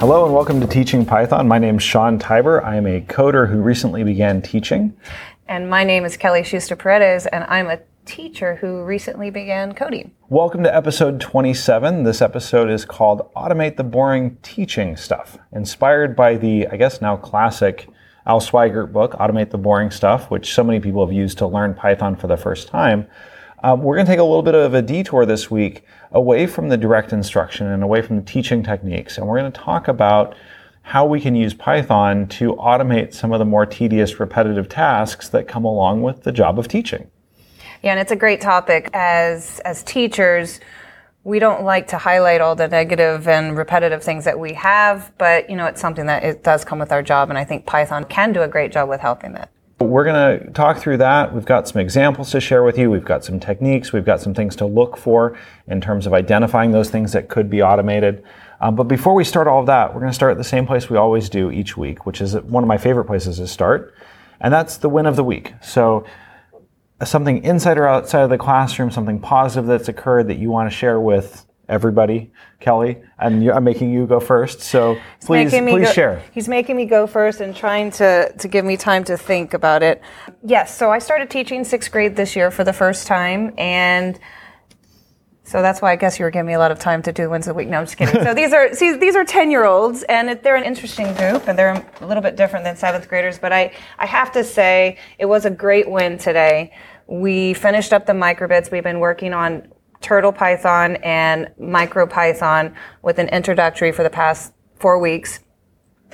Hello and welcome to Teaching Python. My name is Sean Tiber. I am a coder who recently began teaching. And my name is Kelly Schuster-Paredes, and I'm a teacher who recently began coding. Welcome to episode 27. This episode is called Automate the Boring Teaching Stuff, inspired by the, I guess now classic, Al Sweigart book, Automate the Boring Stuff, which so many people have used to learn Python for the first time. We're going to take a little bit of a detour this week away from the direct instruction and away from the teaching techniques. And we're going to talk about how we can use Python to automate some of the more tedious, repetitive tasks that come along with the job of teaching. Yeah, and it's a great topic. As teachers, we don't like to highlight all the negative and repetitive things that we have, but you know, it's something that it does come with our job, and I think Python can do a great job with helping it. We're going to talk through that. We've got some examples to share with you. We've got some techniques. We've got some things to look for in terms of identifying those things that could be automated. But before we start all of that, we're going to start at the same place we always do each week, which is one of my favorite places to start, and that's the win of the week. So something inside or outside of the classroom, something positive that's occurred that you want to share with everybody. Kelly, I'm making you go first, so please share. He's making me go first and trying to give me time to think about it. Yes, so I started teaching sixth grade this year for the first time, and so that's why I guess you were giving me a lot of time to do wins of the week. No, I'm just kidding. So these are 10-year-olds, and they're an interesting group, and they're a little bit different than seventh graders, but I have to say it was a great win today. We finished up the microbits. We've been working on TurtlePython and MicroPython with an introductory for the past 4 weeks.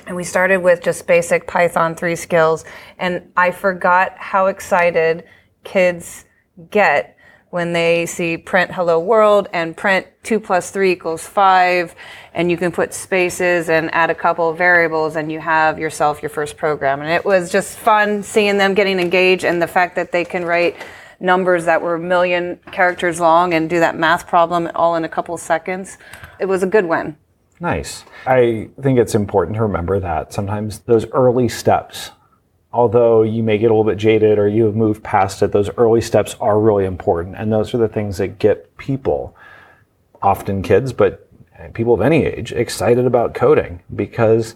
And we started with just basic Python 3 skills. And I forgot how excited kids get when they see print hello world and print 2 + 3 = 5. And you can put spaces and add a couple of variables and you have yourself your first program. And it was just fun seeing them getting engaged, and the fact that they can write numbers that were a million characters long and do that math problem all in a couple of seconds. It was a good win. Nice. I think it's important to remember that sometimes those early steps, although you may get a little bit jaded or you have moved past it, those early steps are really important. And those are the things that get people, often kids, but people of any age, excited about coding, because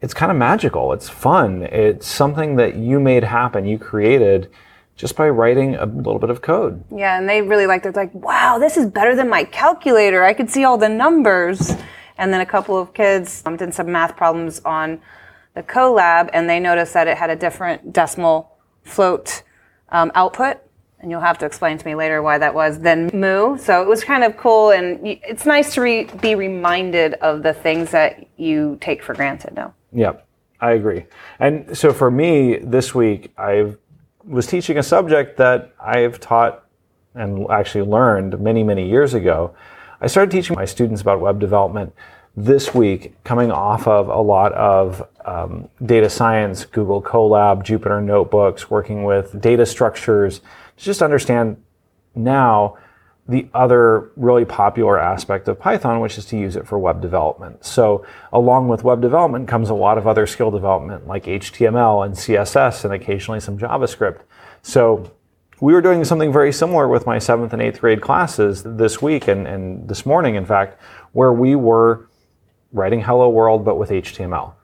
it's kind of magical. It's fun. It's something that you made happen, you created, just by writing a little bit of code. Yeah, and they really liked it. It's like, wow, this is better than my calculator. I could see all the numbers. And then a couple of kids did some math problems on the Colab, and they noticed that it had a different decimal float output. And you'll have to explain to me later why that was than moo. So it was kind of cool, and it's nice to be reminded of the things that you take for granted now. Yeah, I agree. And so for me, this week, I was teaching a subject that I've taught and actually learned many, many years ago. I started teaching my students about web development this week, coming off of a lot of data science, Google Colab, Jupyter notebooks, working with data structures, to just understand now the other really popular aspect of Python, which is to use it for web development. So along with web development comes a lot of other skill development like HTML and CSS and occasionally some JavaScript. So we were doing something very similar with my 7th and 8th grade classes this week and this morning, in fact, where we were writing Hello World but with HTML.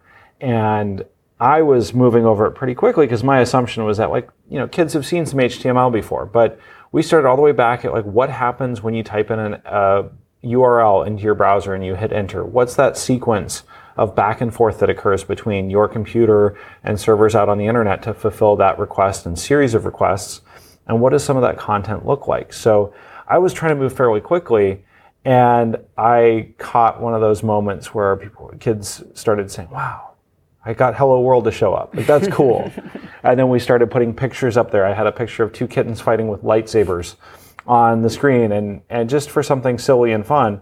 And I was moving over it pretty quickly because my assumption was that, like, you know, kids have seen some HTML before, but we started all the way back at, like, what happens when you type in a URL into your browser and you hit enter? What's that sequence of back and forth that occurs between your computer and servers out on the internet to fulfill that request and series of requests? And what does some of that content look like? So I was trying to move fairly quickly, and I caught one of those moments where kids started saying, wow, I got Hello World to show up. Like, that's cool. And then we started putting pictures up there. I had a picture of 2 kittens fighting with lightsabers on the screen, and just for something silly and fun.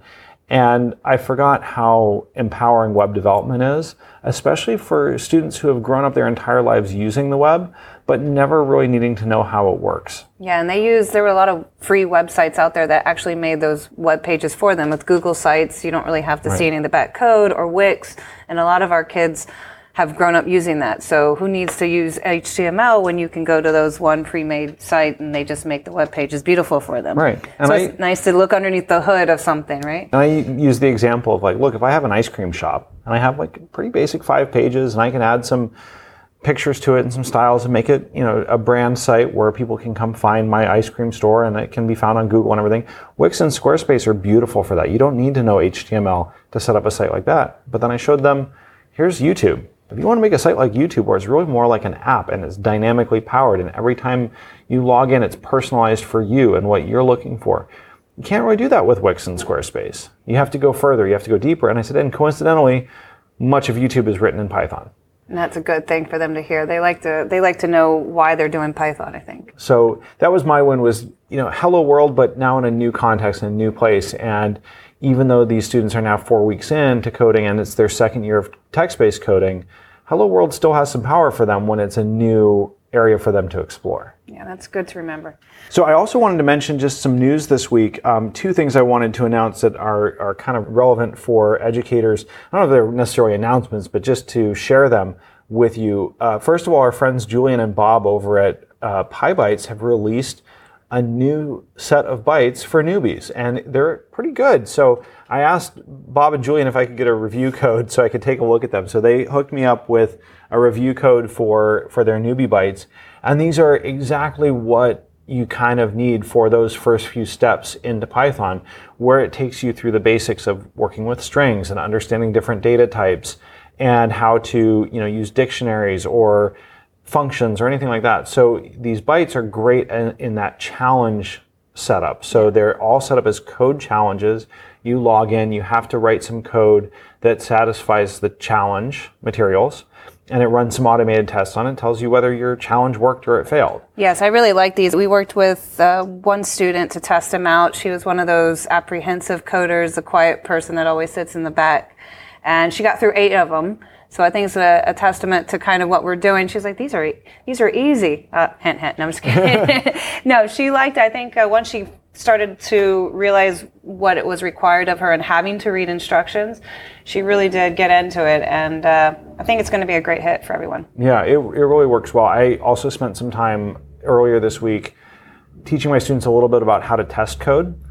And I forgot how empowering web development is, especially for students who have grown up their entire lives using the web, but never really needing to know how it works. Yeah, and there were a lot of free websites out there that actually made those web pages for them. With Google Sites, you don't really have to see any of the back code, or Wix, and a lot of our kids have grown up using that. So who needs to use HTML when you can go to those one pre-made site and they just make the web pages beautiful for them? Right. And so it's nice to look underneath the hood of something, right? And I use the example of like, look, if I have an ice cream shop and I have like pretty basic 5 pages and I can add some pictures to it and some styles and make it, you know, a brand site where people can come find my ice cream store and it can be found on Google and everything. Wix and Squarespace are beautiful for that. You don't need to know HTML to set up a site like that. But then I showed them, here's YouTube. If you want to make a site like YouTube where it's really more like an app and it's dynamically powered and every time you log in, it's personalized for you and what you're looking for. You can't really do that with Wix and Squarespace. You have to go further. You have to go deeper. And I said, and coincidentally, much of YouTube is written in Python. And that's a good thing for them to hear. They like to know why they're doing Python, I think. So that was my win, was, you know, hello world, but now in a new context, in a new place. And even though these students are now 4 weeks in to coding and it's their second year of text-based coding, hello world still has some power for them when it's a new area for them to explore. Yeah, that's good to remember. So I also wanted to mention just some news this week. 2 things I wanted to announce that are kind of relevant for educators. I don't know if they're necessarily announcements, but just to share them with you. First of all, our friends Julian and Bob over at PyBytes have released a new set of bytes for newbies, and they're pretty good. So I asked Bob and Julian if I could get a review code so I could take a look at them. So they hooked me up with a review code for their newbie bytes. And these are exactly what you kind of need for those first few steps into Python, where it takes you through the basics of working with strings and understanding different data types and how to, you know, use dictionaries or functions or anything like that. So these bytes are great in that challenge setup. So they're all set up as code challenges. You log in, you have to write some code that satisfies the challenge materials, and it runs some automated tests on it, tells you whether your challenge worked or it failed. Yes, I really like these. We worked with one student to test them out. She was one of those apprehensive coders, the quiet person that always sits in the back. And she got through 8 of them. So I think it's a testament to kind of what we're doing. She's like, these are easy. Hint, hint. No, I'm just kidding. No, she liked, I think, once she started to realize what it was required of her and having to read instructions, she really did get into it. And I think it's going to be a great hit for everyone. Yeah, it really works well. I also spent some time earlier this week teaching my students a little bit about how to test code,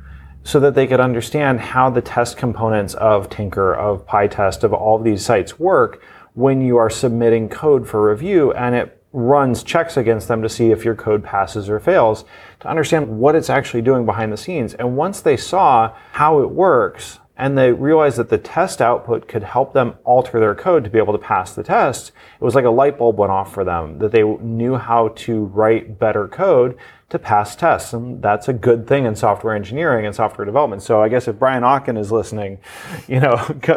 so that they could understand how the test components of Tinker, of PyTest, of all of these sites work when you are submitting code for review, and it runs checks against them to see if your code passes or fails, to understand what it's actually doing behind the scenes. And once they saw how it works, and they realized that the test output could help them alter their code to be able to pass the test, it was like a light bulb went off for them, that they knew how to write better code to pass tests. And that's a good thing in software engineering and software development. So I guess if Brian Okken is listening, you know,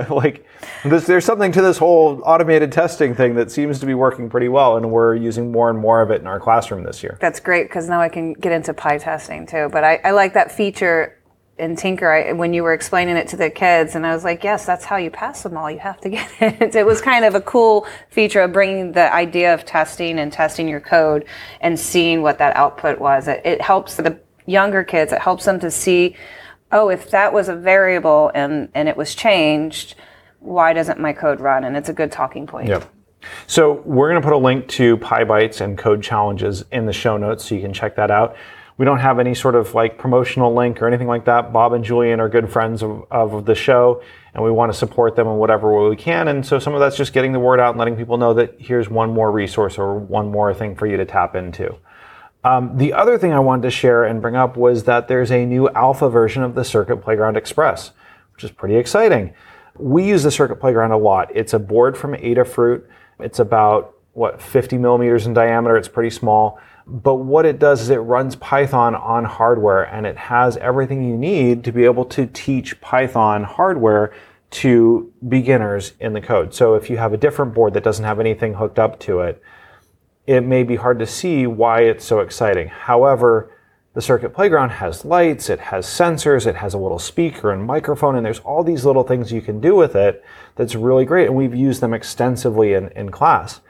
like this, there's something to this whole automated testing thing that seems to be working pretty well, and we're using more and more of it in our classroom this year. That's great, because now I can get into PyTesting too. But I like that feature in Tinker, when you were explaining it to the kids, and I was like, yes, that's how you pass them all. You have to get it. It was kind of a cool feature of bringing the idea of testing and testing your code and seeing what that output was. It helps the younger kids. It helps them to see, oh, if that was a variable and it was changed, why doesn't my code run? And it's a good talking point. Yep. So we're going to put a link to PyBytes and code challenges in the show notes so you can check that out. We don't have any sort of like promotional link or anything like that. Bob and Julian are good friends of the show, and we want to support them in whatever way we can. And so some of that's just getting the word out and letting people know that here's one more resource or one more thing for you to tap into. The other thing I wanted to share and bring up was that there's a new alpha version of the Circuit Playground Express, which is pretty exciting. We use the Circuit Playground a lot. It's a board from Adafruit. It's about, 50 millimeters in diameter. It's pretty small. But what it does is it runs Python on hardware, and it has everything you need to be able to teach Python hardware to beginners in the code. So if you have a different board that doesn't have anything hooked up to it, it may be hard to see why it's so exciting. However, the Circuit Playground has lights, it has sensors, it has a little speaker and microphone, and there's all these little things you can do with it that's really great, and we've used them extensively in class.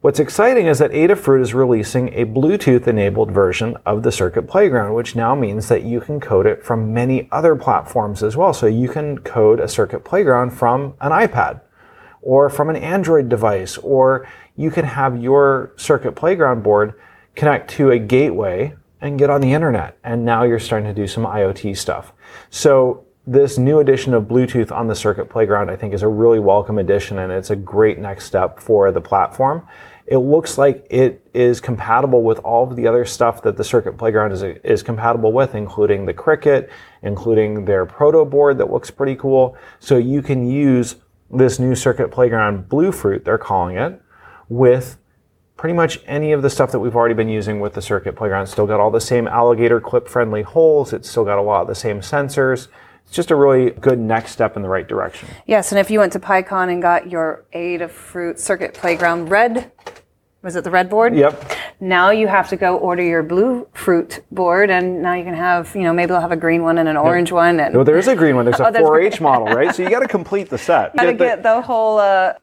What's exciting is that Adafruit is releasing a Bluetooth-enabled version of the Circuit Playground, which now means that you can code it from many other platforms as well. So you can code a Circuit Playground from an iPad or from an Android device, or you can have your Circuit Playground board connect to a gateway and get on the internet. And now you're starting to do some IoT stuff. So this new addition of Bluetooth on the Circuit Playground, I think, is a really welcome addition, and it's a great next step for the platform. It looks like it is compatible with all of the other stuff that the Circuit Playground is compatible with, including the Cricut, including their proto board that looks pretty cool. So you can use this new Circuit Playground Bluefruit, they're calling it, with pretty much any of the stuff that we've already been using with the Circuit Playground. It's still got all the same alligator clip-friendly holes. It's still got a lot of the same sensors. It's just a really good next step in the right direction. Yes, and if you went to PyCon and got your Adafruit Circuit Playground Red, was it the red board? Yep. Now you have to go order your Bluefruit board, and now you can have, you know, maybe they'll have a green one and an orange one. And no, there is a green one. There's a 4-H model, right? So you got to complete the set. You got to get the whole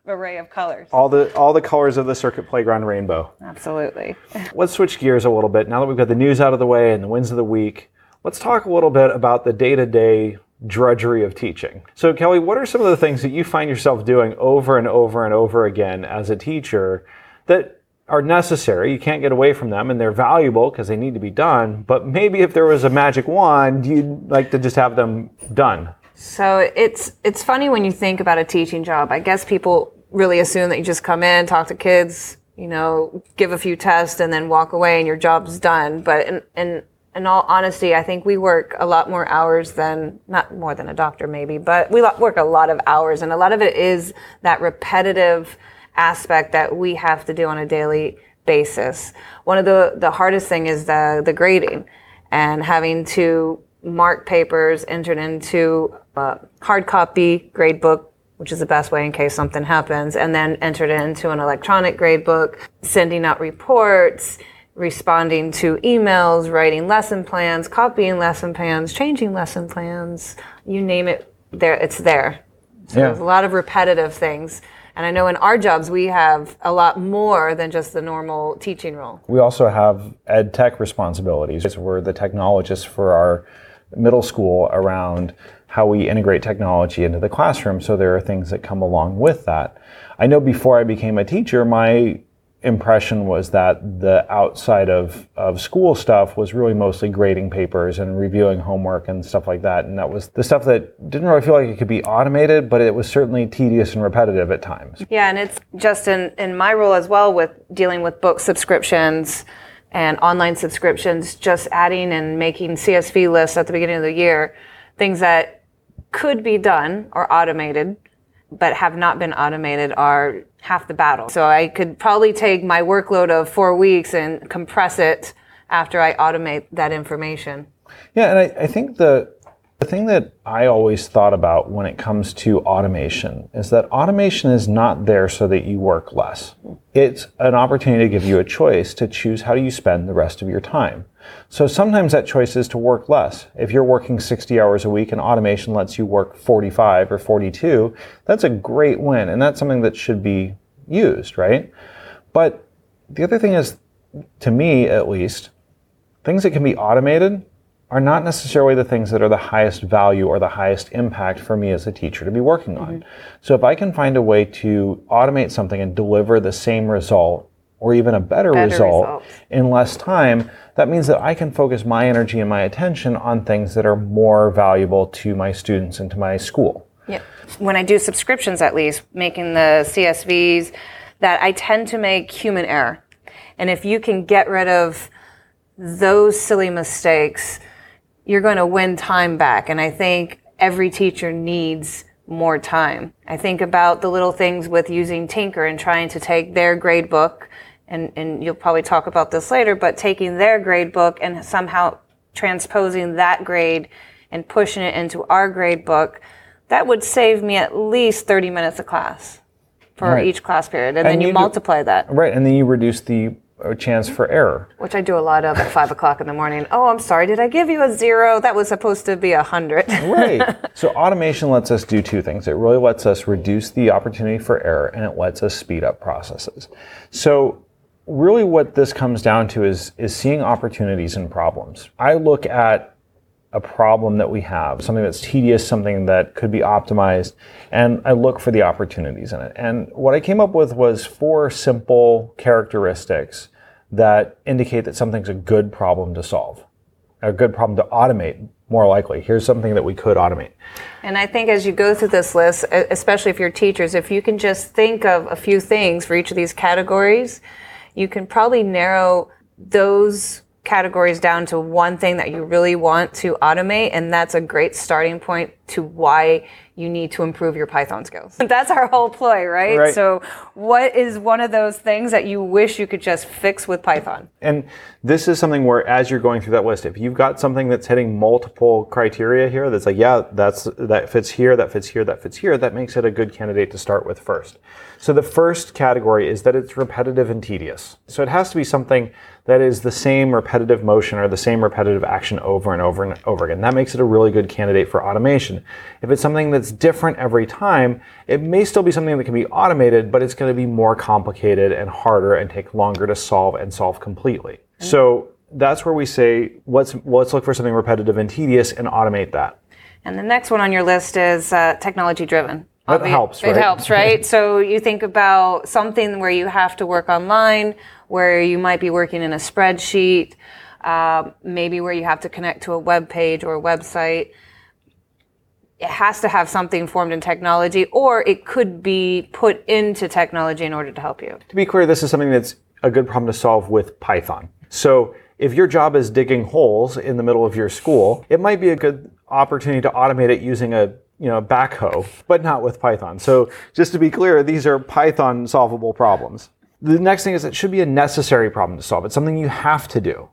array of colors. All the colors of the Circuit Playground rainbow. Absolutely. Let's switch gears a little bit. Now that we've got the news out of the way and the wins of the week, let's talk a little bit about the day-to-day drudgery of teaching. So Kelly, what are some of the things that you find yourself doing over and over and over again as a teacher that are necessary? You can't get away from them, and they're valuable because they need to be done, but maybe if there was a magic wand, you'd like to just have them done. So it's funny when you think about a teaching job. I guess people really assume that you just come in, talk to kids, you know, give a few tests, and then walk away and your job's done. But in all honesty, I think we work a lot more hours than, not more than a doctor maybe, but we work a lot of hours, and a lot of it is that repetitive aspect that we have to do on a daily basis. One of the hardest thing is the grading and having to mark papers entered into a hard copy grade book, which is the best way in case something happens, and then entered into an electronic grade book, sending out reports, responding to emails, writing lesson plans, copying lesson plans, changing lesson plans, you name it, there it's there. So yeah. There's a lot of repetitive things. And I know in our jobs, we have a lot more than just the normal teaching role. We also have ed tech responsibilities. We're the technologists for our middle school around how we integrate technology into the classroom. So there are things that come along with that. I know before I became a teacher, my impression was that the outside of school stuff was really mostly grading papers and reviewing homework and stuff like that. And that was the stuff that didn't really feel like it could be automated, but it was certainly tedious and repetitive at times. Yeah, and it's just in my role as well with dealing with book subscriptions and online subscriptions, just adding and making CSV lists at the beginning of the year, things that could be done or automated but have not been automated are half the battle. So I could probably take my workload of 4 weeks and compress it after I automate that information. Yeah, and I think the thing that I always thought about when it comes to automation is that automation is not there so that you work less. It's an opportunity to give you a choice to choose how you spend the rest of your time. So sometimes that choice is to work less. If you're working 60 hours a week and automation lets you work 45 or 42, that's a great win, and that's something that should be used, right? But the other thing is, to me at least, things that can be automated are not necessarily the things that are the highest value or the highest impact for me as a teacher to be working on. Mm-hmm. So if I can find a way to automate something and deliver the same result or even a better result in less time, that means that I can focus my energy and my attention on things that are more valuable to my students and to my school. Yeah. When I do subscriptions, at least, making the CSVs, that I tend to make human error. And if you can get rid of those silly mistakes, you're going to win time back. And I think every teacher needs more time. I think about the little things with using Tinker and trying to take their grade book, and you'll probably talk about this later, but taking their grade book and somehow transposing that grade and pushing it into our grade book, that would save me at least 30 minutes of class for each class period. And then you multiply that. Right, and then you reduce the a chance for error. Which I do a lot of at 5 o'clock in the morning. Oh, I'm sorry, did I give you a 0? That was supposed to be 100. Right. So automation lets us do two things. It really lets us reduce the opportunity for error, and it lets us speed up processes. So really what this comes down to is seeing opportunities and problems. I look at a problem that we have, something that's tedious, something that could be optimized, and I look for the opportunities in it. And what I came up with was 4 simple characteristics that indicate that something's a good problem to solve, a good problem to automate, more likely. Here's something that we could automate. And I think as you go through this list, especially if you're teachers, if you can just think of a few things for each of these categories, you can probably narrow those categories down to one thing that you really want to automate, and that's a great starting point to why you need to improve your Python skills. That's our whole ploy, right? So what is one of those things that you wish you could just fix with Python? And this is something where, as you're going through that list, if you've got something that's hitting multiple criteria here, that's like, yeah, that fits here, that fits here, that fits here, that makes it a good candidate to start with first. So the first category is that it's repetitive and tedious. So it has to be something that is the same repetitive motion or the same repetitive action over and over and over again. That makes it a really good candidate for automation. If it's something that's different every time, it may still be something that can be automated, but it's going to be more complicated and harder and take longer to solve and solve completely. Mm-hmm. So that's where we say, let's look for something repetitive and tedious and automate that. And the next one on your list is technology-driven. That helps, right? It helps, right? So you think about something where you have to work online, where you might be working in a spreadsheet, maybe where you have to connect to a web page or a website. It has to have something formed in technology, or it could be put into technology in order to help you. To be clear, this is something that's a good problem to solve with Python. So if your job is digging holes in the middle of your school, it might be a good opportunity to automate it using a backhoe, but not with Python. So just to be clear, these are Python solvable problems. The next thing is it should be a necessary problem to solve. It's something you have to do.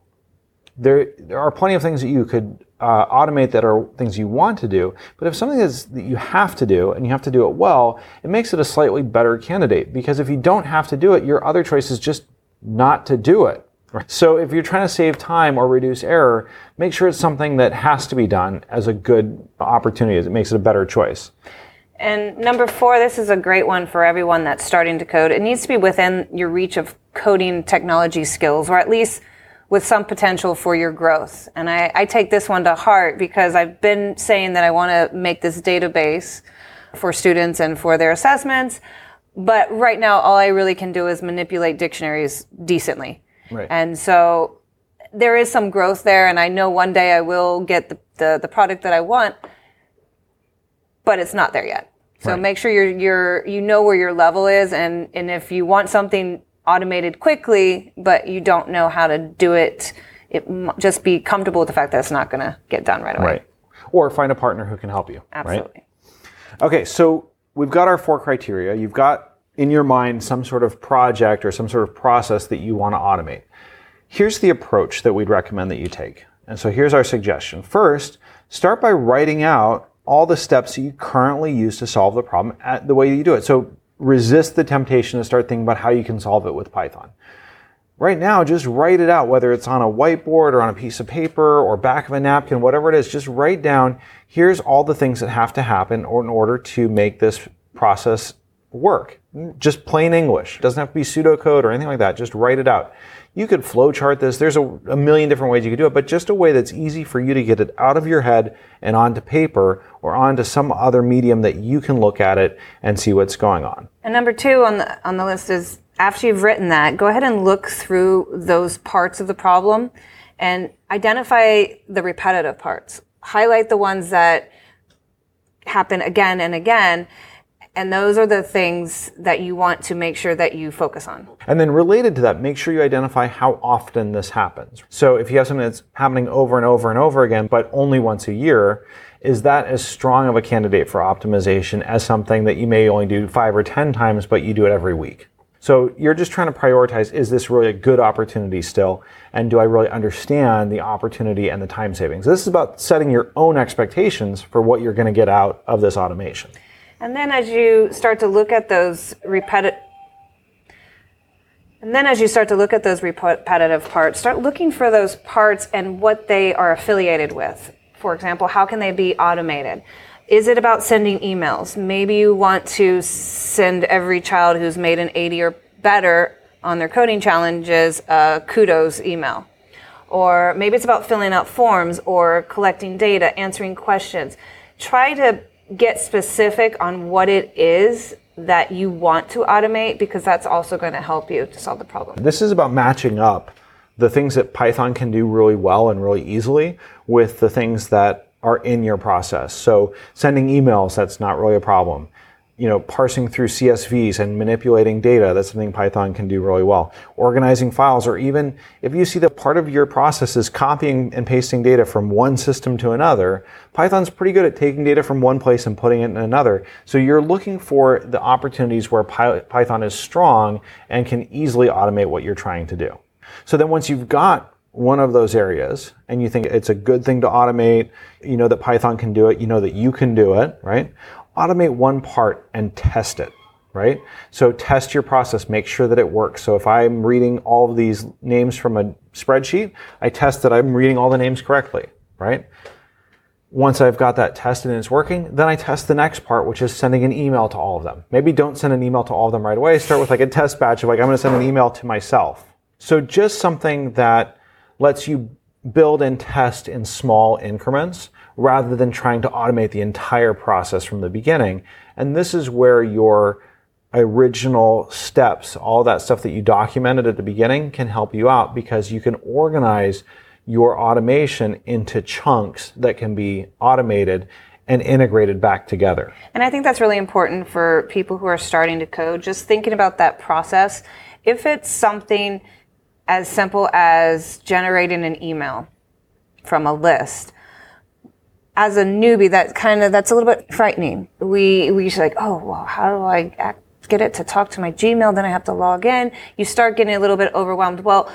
There are plenty of things that you could automate that are things you want to do, but if something is that you have to do and you have to do it well, it makes it a slightly better candidate, because if you don't have to do it, your other choice is just not to do it. Right? So if you're trying to save time or reduce error, make sure it's something that has to be done as a good opportunity, as it makes it a better choice. And number 4, this is a great one for everyone that's starting to code. It needs to be within your reach of coding technology skills, or at least with some potential for your growth. And I take this one to heart, because I've been saying that I want to make this database for students and for their assessments, but right now all I really can do is manipulate dictionaries decently. Right. And so there is some growth there, and I know one day I will get the product that I want, but it's not there yet. So Right. Make sure you know where your level is, and if you want something automated quickly, but you don't know how to do it, just be comfortable with the fact that it's not going to get done right away. Right. Or find a partner who can help you. Absolutely. Right? Okay, so we've got our 4 criteria. You've got in your mind some sort of project or some sort of process that you want to automate. Here's the approach that we'd recommend that you take. And so here's our suggestion. First, start by writing out all the steps that you currently use to solve the problem at the way you do it. So resist the temptation to start thinking about how you can solve it with Python. Right now, just write it out, whether it's on a whiteboard or on a piece of paper or back of a napkin, whatever it is, just write down, here's all the things that have to happen in order to make this process work. Just plain English. It doesn't have to be pseudocode or anything like that. Just write it out. You could flowchart this. There's a million different ways you could do it, but just a way that's easy for you to get it out of your head and onto paper or onto some other medium that you can look at it and see what's going on. And number 2 on the list is, after you've written that, go ahead and look through those parts of the problem and identify the repetitive parts. Highlight the ones that happen again and again, and those are the things that you want to make sure that you focus on. And then related to that, make sure you identify how often this happens. So if you have something that's happening over and over and over again, but only once a year, is that as strong of a candidate for optimization as something that you may only do 5 or 10 times, but you do it every week? So you're just trying to prioritize, is this really a good opportunity still? And do I really understand the opportunity and the time savings? This is about setting your own expectations for what you're going to get out of this automation. And then as you start to look at those repetitive parts, start looking for those parts and what they are affiliated with. For example, how can they be automated? Is it about sending emails? Maybe you want to send every child who's made an 80 or better on their coding challenges a kudos email. or maybe it's about filling out forms or collecting data, answering questions. Try to get specific on what it is that you want to automate, because that's also going to help you to solve the problem. This is about matching up the things that Python can do really well and really easily with the things that are in your process. So sending emails, that's not really a problem. You know, parsing through CSVs and manipulating data, that's something Python can do really well. Organizing files, or even if you see that part of your process is copying and pasting data from one system to another, Python's pretty good at taking data from one place and putting it in another. So you're looking for the opportunities where Python is strong and can easily automate what you're trying to do. So then once you've got one of those areas and you think it's a good thing to automate, you know that Python can do it, you know that you can do it, right? Automate one part and test it, right? So test your process, make sure that it works. So if I'm reading all of these names from a spreadsheet, I test that I'm reading all the names correctly, right? Once I've got that tested and it's working, then I test the next part, which is sending an email to all of them. Maybe don't send an email to all of them right away. Start with like a test batch of like, I'm going to send an email to myself. So just something that lets you build and test in small increments, rather than trying to automate the entire process from the beginning. And this is where your original steps, all that stuff that you documented at the beginning, can help you out, because you can organize your automation into chunks that can be automated and integrated back together. And I think that's really important for people who are starting to code, just thinking about that process. If it's something as simple as generating an email from a list, as a newbie, that's a little bit frightening. We just like, oh, well, how do I get it to talk to my Gmail? Then I have to log in. You start getting a little bit overwhelmed. Well,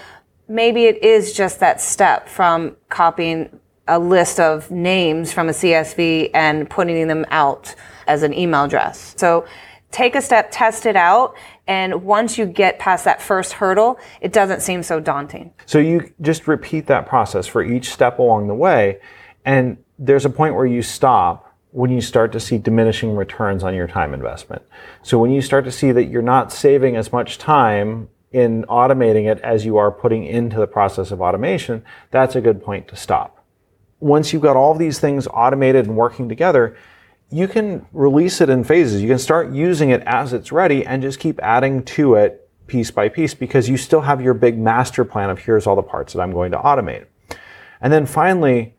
maybe it is just that step from copying a list of names from a CSV and putting them out as an email address. So take a step, test it out, and once you get past that first hurdle, it doesn't seem so daunting. So you just repeat that process for each step along the way, and there's a point where you stop when you start to see diminishing returns on your time investment. So when you start to see that you're not saving as much time in automating it as you are putting into the process of automation, that's a good point to stop. Once you've got all these things automated and working together, you can release it in phases. You can start using it as it's ready and just keep adding to it piece by piece, because you still have your big master plan of here's all the parts that I'm going to automate. And then finally,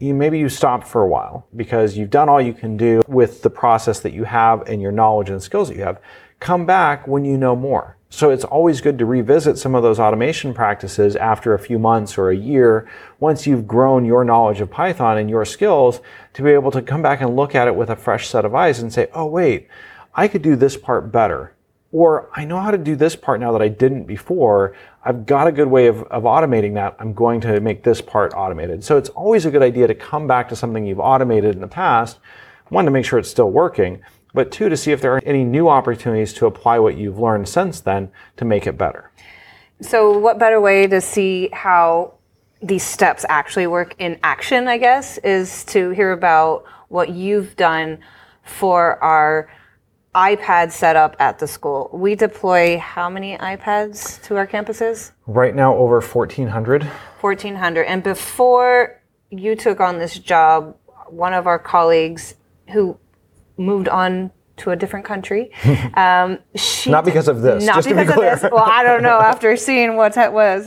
maybe you stop for a while because you've done all you can do with the process that you have and your knowledge and skills that you have. Come back when you know more. So it's always good to revisit some of those automation practices after a few months or a year, once you've grown your knowledge of Python and your skills, to be able to come back and look at it with a fresh set of eyes and say, oh wait, I could do this part better. Or I know how to do this part now that I didn't before. I've got a good way of automating that. I'm going to make this part automated. So it's always a good idea to come back to something you've automated in the past. One, to make sure it's still working, but two, to see if there are any new opportunities to apply what you've learned since then to make it better. So what better way to see how these steps actually work in action, I guess, is to hear about what you've done for our iPad setup at the school. We deploy how many iPads to our campuses? Right now, over 1,400. 1,400. And before you took on this job, one of our colleagues who moved on to a different country. Not because of this, just to be clear. Well, I don't know after seeing what that was.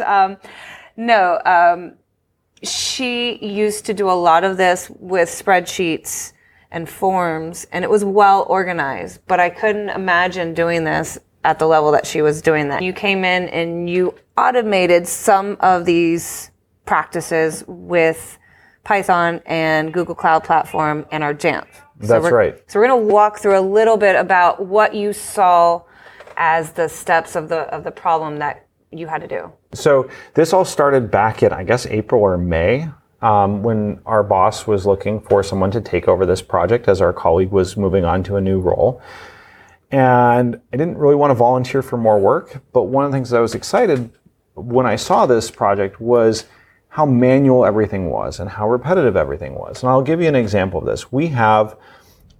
She used to do a lot of this with spreadsheets and forms, and it was well organized, but I couldn't imagine doing this at the level that she was doing that. You came in and you automated some of these practices with Python and Google Cloud Platform and our Jamf. That's right. So we're going to walk through a little bit about what you saw as the steps of the problem that you had to do. So this all started back in, I guess, April or May. When our boss was looking for someone to take over this project as our colleague was moving on to a new role. And I didn't really want to volunteer for more work, but one of the things that I was excited when I saw this project was how manual everything was and how repetitive everything was. And I'll give you an example of this. We have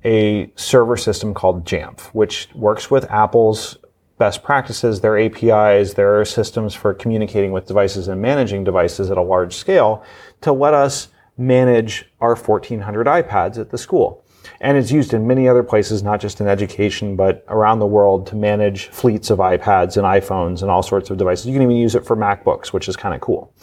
a server system called Jamf, which works with Apple's best practices, their APIs, their systems for communicating with devices and managing devices at a large scale to let us manage our 1,400 iPads at the school. And it's used in many other places, not just in education, but around the world to manage fleets of iPads and iPhones and all sorts of devices. You can even use it for MacBooks, which is kind of cool.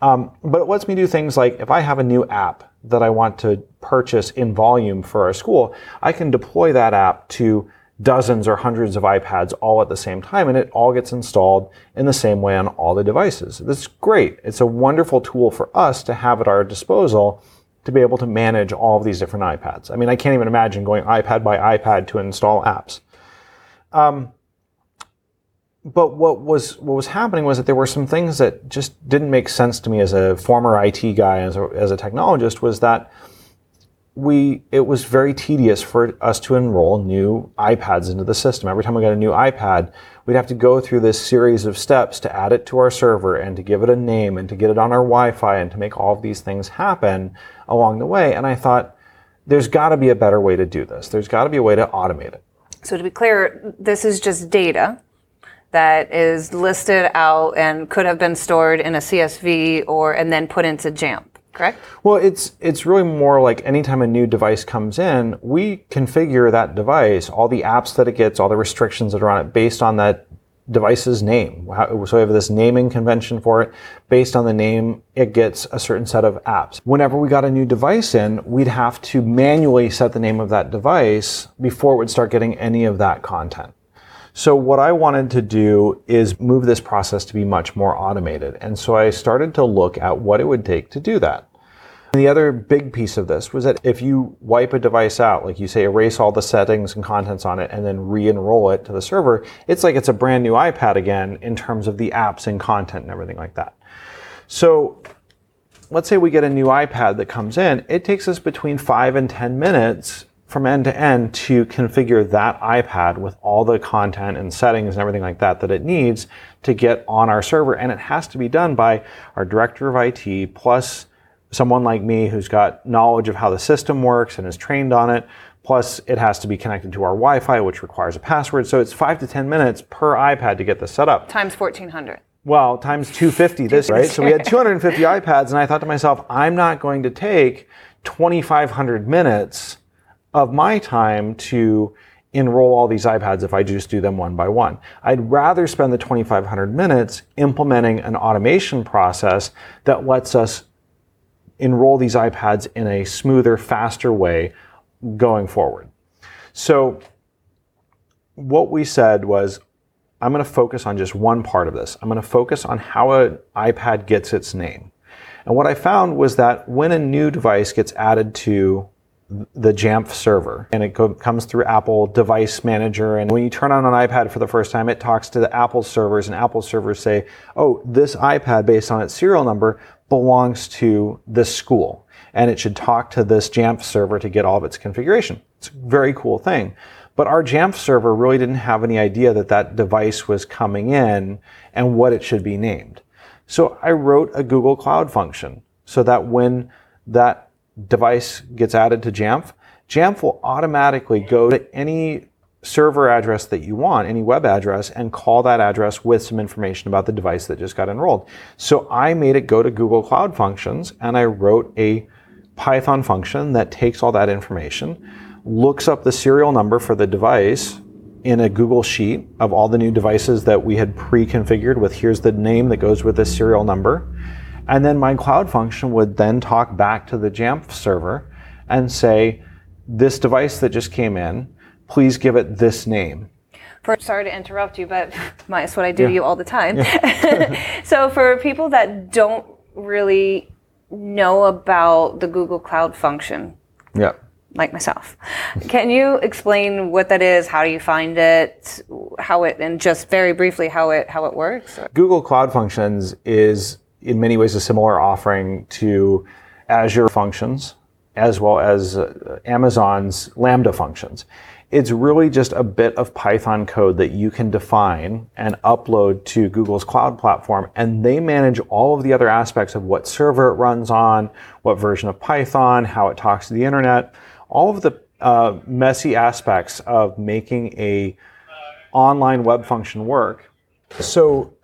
But it lets me do things like if I have a new app that I want to purchase in volume for our school, I can deploy that app to dozens or hundreds of iPads all at the same time, and it all gets installed in the same way on all the devices. That's great. It's a wonderful tool for us to have at our disposal to be able to manage all of these different iPads. I mean, I can't even imagine going iPad by iPad to install apps. But what was happening was that there were some things that just didn't make sense to me as a former IT guy, as a technologist, was that it was very tedious for us to enroll new iPads into the system. Every time we got a new iPad, we'd have to go through this series of steps to add it to our server and to give it a name and to get it on our Wi-Fi and to make all of these things happen along the way. And I thought, there's got to be a better way to do this. There's got to be a way to automate it. So to be clear, this is just data that is listed out and could have been stored in a CSV and then put into Jamf, correct? Well, it's really more like anytime a new device comes in, we configure that device, all the apps that it gets, all the restrictions that are on it based on that device's name. So we have this naming convention for it. Based on the name, it gets a certain set of apps. Whenever we got a new device in, we'd have to manually set the name of that device before it would start getting any of that content. So what I wanted to do is move this process to be much more automated. And so I started to look at what it would take to do that. And the other big piece of this was that if you wipe a device out, like you say, erase all the settings and contents on it and then re-enroll it to the server, it's like it's a brand new iPad again in terms of the apps and content and everything like that. So let's say we get a new iPad that comes in. It takes us between 5 and 10 minutes from end to end to configure that iPad with all the content and settings and everything like that that it needs to get on our server. And it has to be done by our director of IT plus someone like me who's got knowledge of how the system works and is trained on it. Plus it has to be connected to our Wi-Fi, which requires a password. So it's 5 to 10 minutes per iPad to get this set up. Times 1,400. Well, times 250 this, right? So we had 250 iPads and I thought to myself, I'm not going to take 2,500 minutes of my time to enroll all these iPads if I just do them one by one. I'd rather spend the 2,500 minutes implementing an automation process that lets us enroll these iPads in a smoother, faster way going forward. So what we said was, I'm going to focus on just one part of this. I'm going to focus on how an iPad gets its name. And what I found was that when a new device gets added to the Jamf server, and it comes through Apple Device Manager, and when you turn on an iPad for the first time, it talks to the Apple servers, and Apple servers say, oh, this iPad based on its serial number belongs to this school, and it should talk to this Jamf server to get all of its configuration. It's a very cool thing. But our Jamf server really didn't have any idea that that device was coming in and what it should be named. So I wrote a Google Cloud function so that when that device gets added to Jamf, Jamf will automatically go to any server address that you want, any web address, and call that address with some information about the device that just got enrolled. So I made it go to Google Cloud Functions, and I wrote a Python function that takes all that information, looks up the serial number for the device in a Google Sheet of all the new devices that we had pre-configured with, here's the name that goes with this serial number. And then my Cloud function would then talk back to the Jamf server and say, this device that just came in, please give it this name. Sorry to interrupt you, but that's what I do to you all the time. Yeah. So for people that don't really know about the Google Cloud function, like myself, can you explain what that is, how do you find it, and just very briefly how it works? Google Cloud Functions is in many ways a similar offering to Azure Functions as well as Amazon's Lambda Functions. It's really just a bit of Python code that you can define and upload to Google's cloud platform, and they manage all of the other aspects of what server it runs on, what version of Python, how it talks to the internet, all of the messy aspects of making a online web function work? So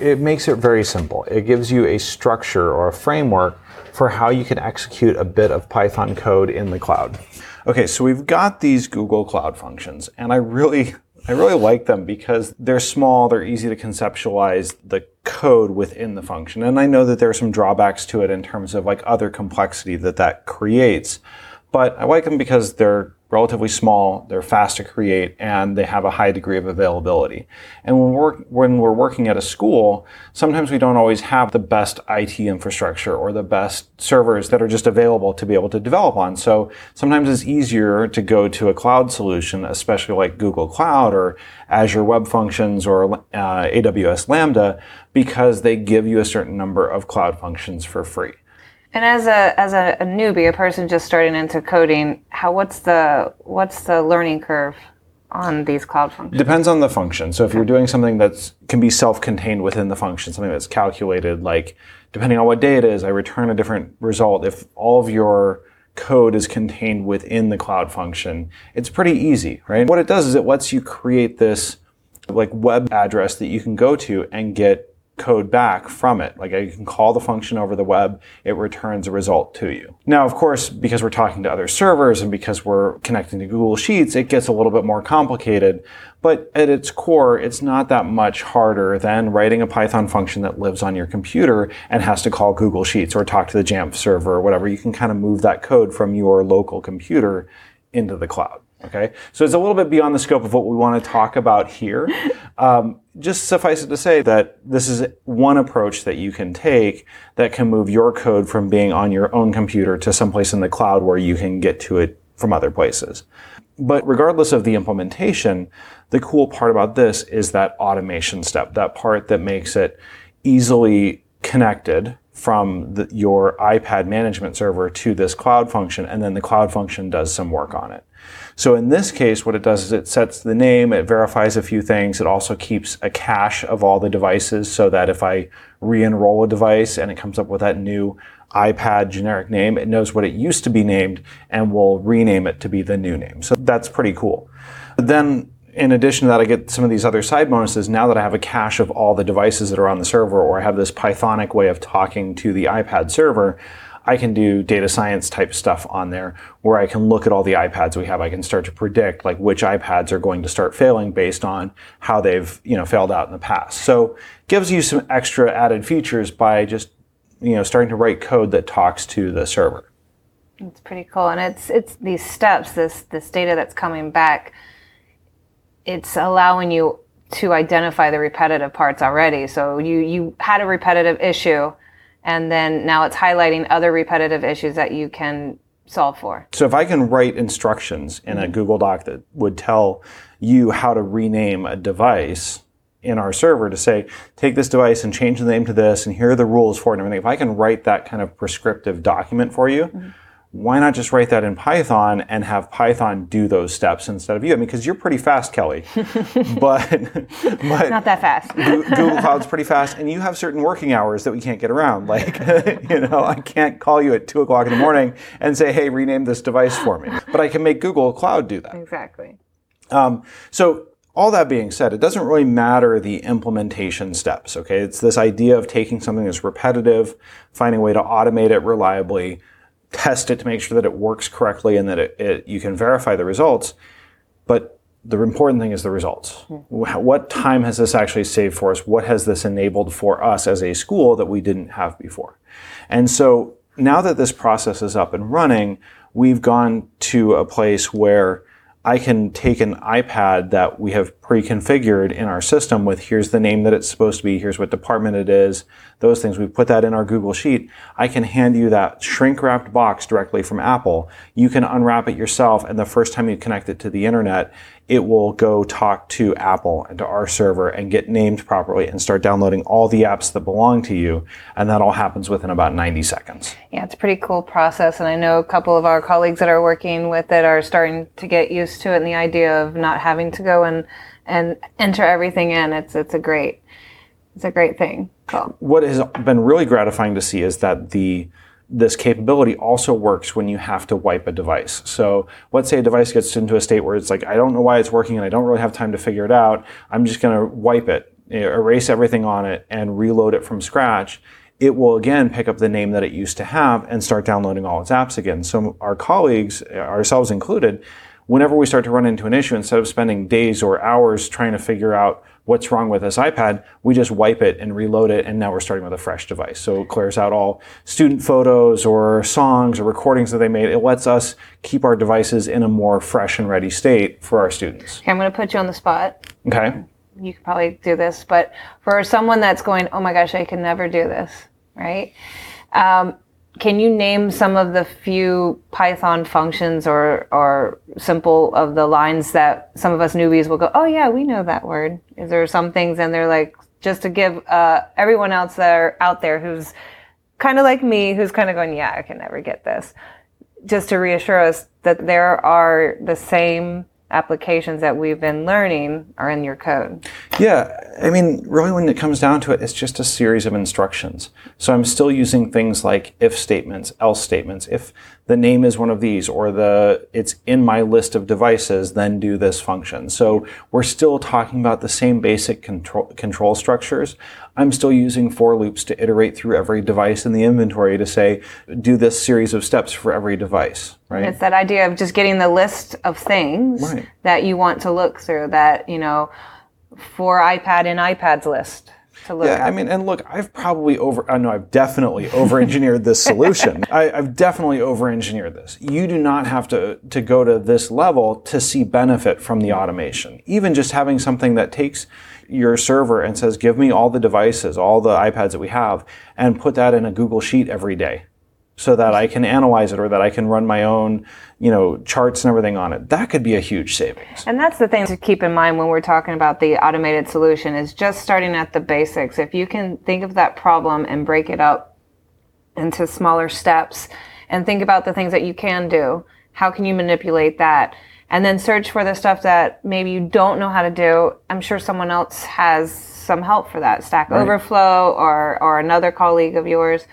it makes it very simple. It gives you a structure or a framework for how you can execute a bit of Python code in the cloud. Okay, so we've got these Google Cloud Functions, and I really like them because they're small, they're easy to conceptualize the code within the function. And I know that there are some drawbacks to it in terms of like other complexity that that creates, but I like them because they're relatively small, they're fast to create, and they have a high degree of availability. And when we're working at a school, sometimes we don't always have the best IT infrastructure or the best servers that are just available to be able to develop on. So sometimes it's easier to go to a cloud solution, especially like Google Cloud or Azure Web Functions or AWS Lambda, because they give you a certain number of cloud functions for free. And as a newbie, a person just starting into coding, what's the learning curve on these cloud functions? Depends on the function. So if you're doing something that can be self-contained within the function, something that's calculated, like depending on what day it is, I return a different result. If all of your code is contained within the cloud function, it's pretty easy, right? What it does is it lets you create this like web address that you can go to and get code back from it. Like you can call the function over the web, it returns a result to you. Now, of course, because we're talking to other servers and because we're connecting to Google Sheets, it gets a little bit more complicated. But at its core, it's not that much harder than writing a Python function that lives on your computer and has to call Google Sheets or talk to the Jamf server or whatever. You can kind of move that code from your local computer into the cloud. Okay, so it's a little bit beyond the scope of what we want to talk about here. Just suffice it to say that this is one approach that you can take that can move your code from being on your own computer to someplace in the cloud where you can get to it from other places. But regardless of the implementation, the cool part about this is that automation step, that part that makes it easily connected from your iPad management server to this cloud function, and then the cloud function does some work on it. So in this case, what it does is it sets the name, it verifies a few things, it also keeps a cache of all the devices so that if I re-enroll a device and it comes up with that new iPad generic name, it knows what it used to be named and will rename it to be the new name. So that's pretty cool. But then in addition to that, I get some of these other side bonuses. Now that I have a cache of all the devices that are on the server, or I have this Pythonic way of talking to the iPad server, I can do data science type stuff on there where I can look at all the iPads we have. I can start to predict like which iPads are going to start failing based on how they've, failed out in the past. So it gives you some extra added features by just, starting to write code that talks to the server. It's pretty cool. And it's these steps, this data that's coming back, it's allowing you to identify the repetitive parts already. So you had a repetitive issue, and then now it's highlighting other repetitive issues that you can solve for. So if I can write instructions in a Google Doc that would tell you how to rename a device in our server to say, take this device and change the name to this, and here are the rules for it and everything. If I can write that kind of prescriptive document for you, mm-hmm. Why not just write that in Python and have Python do those steps instead of you? I mean, because you're pretty fast, Kelly. but not that fast. Google Cloud's pretty fast, and you have certain working hours that we can't get around. Like, I can't call you at 2 o'clock in the morning and say, hey, rename this device for me. But I can make Google Cloud do that. Exactly. So all that being said, it doesn't really matter the implementation steps, okay? It's this idea of taking something that's repetitive, finding a way to automate it reliably, test it to make sure that it works correctly and that you can verify the results. But the important thing is the results. What time has this actually saved for us? What has this enabled for us as a school that we didn't have before? And so now that this process is up and running, we've gone to a place where I can take an iPad that we have pre-configured in our system with here's the name that it's supposed to be, here's what department it is, those things. We put that in our Google Sheet. I can hand you that shrink-wrapped box directly from Apple. You can unwrap it yourself, and the first time you connect it to the internet, it will go talk to Apple and to our server and get named properly and start downloading all the apps that belong to you, and that all happens within about 90 seconds. Yeah, it's a pretty cool process, and I know a couple of our colleagues that are working with it are starting to get used to it, and the idea of not having to go and enter everything in, it's a great thing. Cool. What has been really gratifying to see is that the this capability also works when you have to wipe a device. So let's say a device gets into a state where it's like, I don't know why it's working and I don't really have time to figure it out. I'm just going to wipe it, erase everything on it, and reload it from scratch. It will again pick up the name that it used to have and start downloading all its apps again. So our colleagues, ourselves included, whenever we start to run into an issue, instead of spending days or hours trying to figure out what's wrong with this iPad, we just wipe it and reload it, and now we're starting with a fresh device. So it clears out all student photos or songs or recordings that they made. It lets us keep our devices in a more fresh and ready state for our students. Okay, I'm going to put you on the spot. Okay. You could probably do this, but for someone that's going, oh my gosh, I can never do this, right? Can you name some of the few Python functions or simple of the lines that some of us newbies will go, oh yeah, we know that word. Is there some things and they're like, just to give everyone else there out there who's kind of like me, who's kind of going, yeah, I can never get this. Just to reassure us that there are the same applications that we've been learning are in your code. Yeah, I mean, really when it comes down to it, it's just a series of instructions. So I'm still using things like if statements, else statements. If the name is one of these, or it's in my list of devices, then do this function. So we're still talking about the same basic control structures. I'm still using for loops to iterate through every device in the inventory to say, do this series of steps for every device, right? It's that idea of just getting the list of things right, that you want to look through, that, you know, for iPad and iPads list. Yeah, I mean, and look, I've definitely over-engineered this solution. I've definitely over-engineered this. You do not have to go to this level to see benefit from the automation. Even just having something that takes your server and says, give me all the devices, all the iPads that we have, and put that in a Google Sheet every day, so that I can analyze it, or that I can run my own, charts and everything on it. That could be a huge savings. And that's the thing to keep in mind when we're talking about the automated solution, is just starting at the basics. If you can think of that problem and break it up into smaller steps and think about the things that you can do, how can you manipulate that? And then search for the stuff that maybe you don't know how to do. I'm sure someone else has some help for that. Stack right. Overflow or another colleague of yours.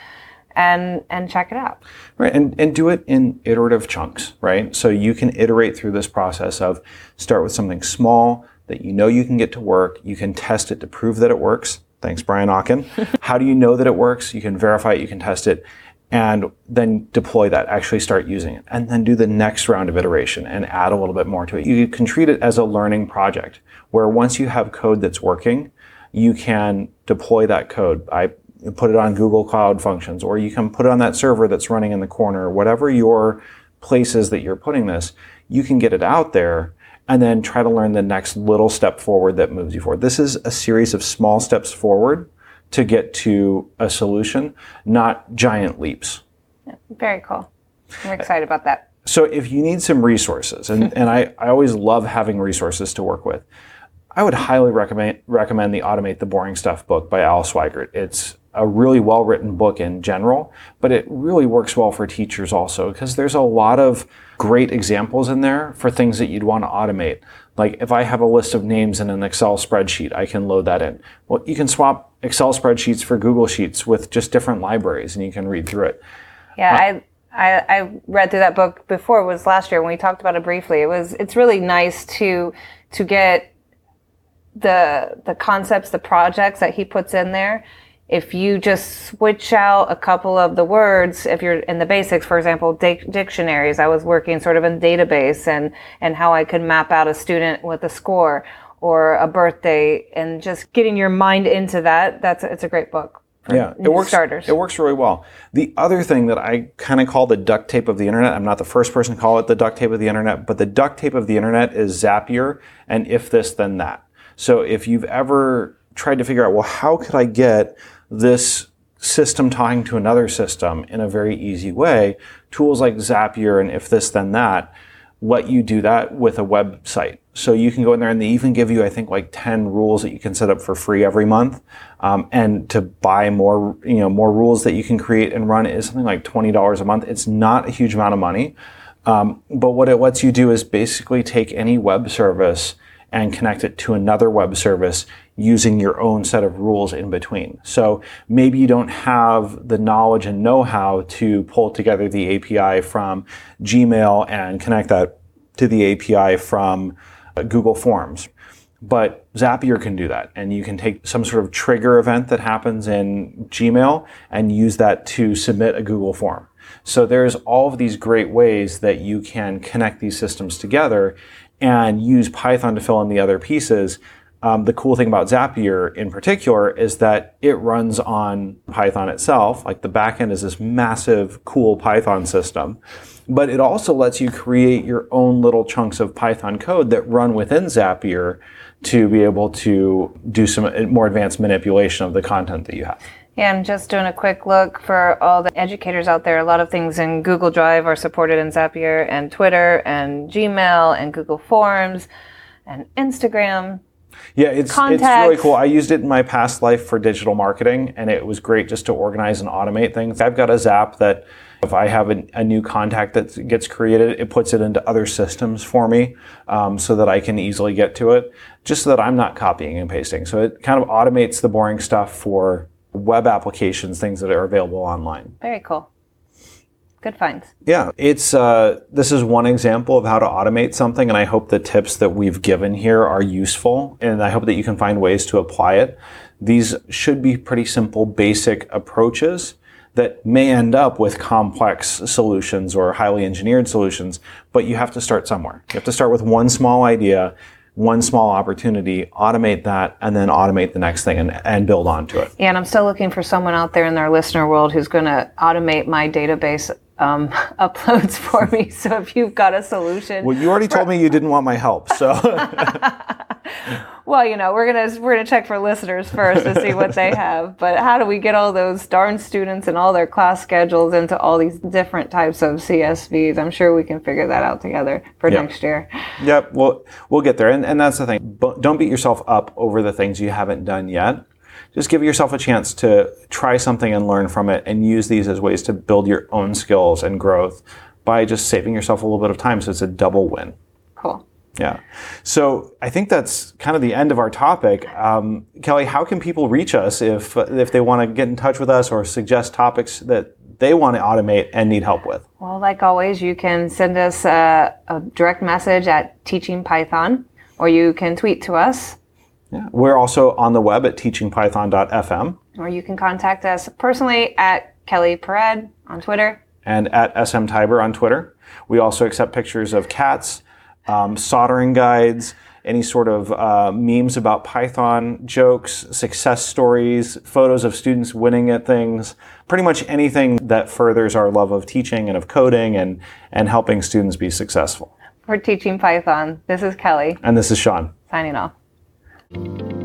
And check it out. Right, and do it in iterative chunks, right? So you can iterate through this process of start with something small that you know you can get to work. You can test it to prove that it works. Thanks, Brian Okken. How do you know that it works? You can verify it, you can test it, and then deploy that, actually start using it, and then do the next round of iteration and add a little bit more to it. You can treat it as a learning project, where once you have code that's working, you can deploy that code. Put it on Google Cloud Functions, or you can put it on that server that's running in the corner, whatever your place is that you're putting this, you can get it out there and then try to learn the next little step forward that moves you forward. This is a series of small steps forward to get to a solution, not giant leaps. Very cool. I'm excited about that. So if you need some resources, and I always love having resources to work with, I would highly recommend the Automate the Boring Stuff book by Al Sweigart. It's a really well-written book in general, but it really works well for teachers also, because there's a lot of great examples in there for things that you'd want to automate. Like if I have a list of names in an Excel spreadsheet, I can load that in. Well, you can swap Excel spreadsheets for Google Sheets with just different libraries, and you can read through it. Yeah, I read through that book before. It was last year when we talked about it briefly. It's really nice to get the concepts, the projects that he puts in there. If you just switch out a couple of the words, if you're in the basics, for example, dictionaries, I was working sort of in database and how I could map out a student with a score or a birthday, and just getting your mind into that, it's a great book. Yeah, it works really well. The other thing that I kind of call the duct tape of the internet, I'm not the first person to call it the duct tape of the internet, but the duct tape of the internet is Zapier and If This Then That. So if you've ever tried to figure out, well, how could I get this system talking to another system in a very easy way, tools like Zapier and If This Then That let you do that with a website. So you can go in there, and they even give you, I think, like 10 rules that you can set up for free every month. And to buy more, more rules that you can create and run is something like $20 a month. It's not a huge amount of money. But what it lets you do is basically take any web service and connect it to another web service using your own set of rules in between. So maybe you don't have the knowledge and know-how to pull together the API from Gmail and connect that to the API from Google Forms. But Zapier can do that, and you can take some sort of trigger event that happens in Gmail and use that to submit a Google form. So there's all of these great ways that you can connect these systems together and use Python to fill in the other pieces. The cool thing about Zapier in particular is that it runs on Python itself. Like the backend is this massive, cool Python system, but it also lets you create your own little chunks of Python code that run within Zapier to be able to do some more advanced manipulation of the content that you have. Yeah, I'm just doing a quick look for all the educators out there. A lot of things in Google Drive are supported in Zapier, and Twitter, and Gmail, and Google Forms, and Instagram. Yeah, it's really cool. I used it in my past life for digital marketing, and it was great just to organize and automate things. I've got a Zap that if I have a new contact that gets created, it puts it into other systems for me so that I can easily get to it, just so that I'm not copying and pasting. So it kind of automates the boring stuff for web applications, things that are available online. Very cool. Good finds. Yeah, it's this is one example of how to automate something, and I hope the tips that we've given here are useful, and I hope that you can find ways to apply it. These should be pretty simple, basic approaches that may end up with complex solutions or highly engineered solutions, but you have to start somewhere. You have to start with one small idea, one small opportunity, automate that, and then automate the next thing and build onto it. Yeah, and I'm still looking for someone out there in their listener world who's going to automate my database uploads for me. So if you've got a solution. Well, you already told me you didn't want my help, so. Well, you know, we're gonna check for listeners first to see what they have. But how do we get all those darn students and all their class schedules into all these different types of CSVs? I'm sure we can figure that out together for next year. Yep, we'll get there. And that's the thing. Don't beat yourself up over the things you haven't done yet. Just give yourself a chance to try something and learn from it and use these as ways to build your own skills and growth by just saving yourself a little bit of time. So it's a double win. Cool. Yeah. So I think that's kind of the end of our topic. Kelly, how can people reach us if they want to get in touch with us or suggest topics that they want to automate and need help with? Well, like always, you can send us a direct message at teachingpython, or you can tweet to us. Yeah. We're also on the web at teachingpython.fm. Or you can contact us personally at Kelly Paredes on Twitter. And at SM Tiber on Twitter. We also accept pictures of cats, soldering guides, any sort of memes about Python, jokes, success stories, photos of students winning at things, pretty much anything that furthers our love of teaching and of coding and helping students be successful. We're Teaching Python. This is Kelly. And this is Sean. Signing off.